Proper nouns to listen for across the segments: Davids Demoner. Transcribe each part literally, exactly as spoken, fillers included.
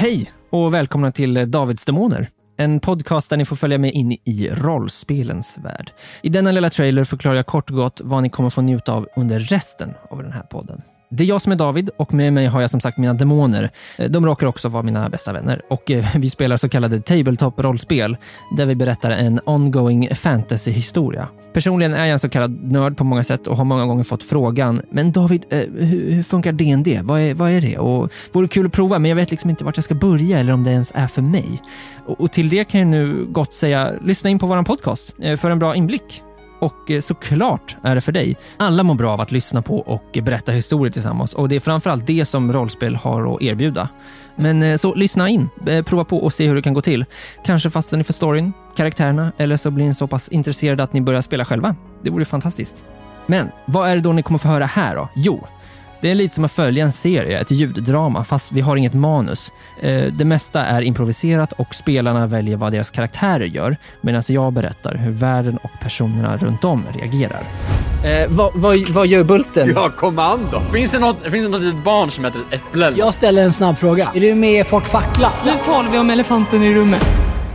Hej och välkomna till Davids Demoner, en podcast där ni får följa med in i rollspelens värld. I denna lilla trailer förklarar jag kort och gott vad ni kommer få njuta av under resten av den här podden. Det är jag som är David och med mig har jag som sagt mina demoner. De råkar också vara mina bästa vänner och vi spelar så kallade tabletop-rollspel där vi berättar en ongoing fantasy-historia. Personligen är jag en så kallad nörd på många sätt och har många gånger fått frågan: men David, hur funkar D and D? Vad är, vad är det? Och vore kul att prova, men jag vet liksom inte vart jag ska börja eller om det ens är för mig. Och, och till det kan jag nu gott säga: lyssna in på våran podcast för en bra inblick. Och såklart är det för dig. Alla mår bra av att lyssna på och berätta historier tillsammans. Och det är framförallt det som rollspel har att erbjuda. Men så lyssna in, prova på och se hur det kan gå till. Kanske fastnar ni för storyn, karaktärerna, eller så blir ni så pass intresserade att ni börjar spela själva. Det vore fantastiskt. Men vad är det då ni kommer få höra här då? Jo, det är lite som att följa en serie, ett ljuddrama, fast vi har inget manus. Det mesta är improviserat och spelarna väljer vad deras karaktärer gör, medan jag berättar hur världen och personerna runt om reagerar. Eh, vad, vad, vad gör Bulten? Ja, kommando! Finns det något, finns det något litet barn som heter Äpple? Jag ställer en snabb fråga. Är du med i Fort Fackla? Nu talar vi om elefanten i rummet.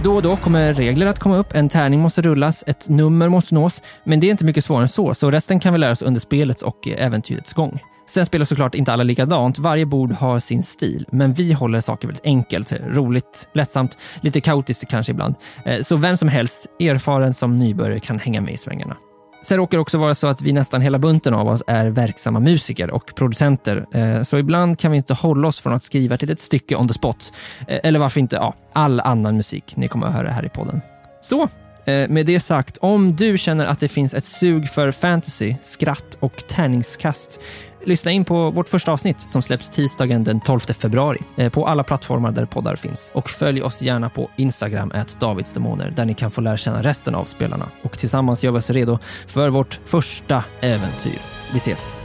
Då och då kommer regler att komma upp, en tärning måste rullas, ett nummer måste nås, men det är inte mycket svårare än så, så resten kan vi lära oss under spelets och äventyrets gång. Sen spelar såklart inte alla likadant, varje bord har sin stil, men vi håller saker väldigt enkelt, roligt, lättsamt, lite kaotiskt kanske ibland. Så vem som helst, erfaren som nybörjare, kan hänga med i svängarna. Sen råkar det också vara så att vi nästan hela bunten av oss är verksamma musiker och producenter. Så ibland kan vi inte hålla oss från att skriva till ett stycke on the spot. Eller varför inte, ja, all annan musik ni kommer att höra här i podden. Så, med det sagt, om du känner att det finns ett sug för fantasy, skratt och tärningskast, lyssna in på vårt första avsnitt som släpps tisdagen den tolfte februari på alla plattformar där poddar finns. Och följ oss gärna på Instagram snabel-a Davids Demoner där ni kan få lära känna resten av spelarna. Och tillsammans gör vi oss redo för vårt första äventyr. Vi ses!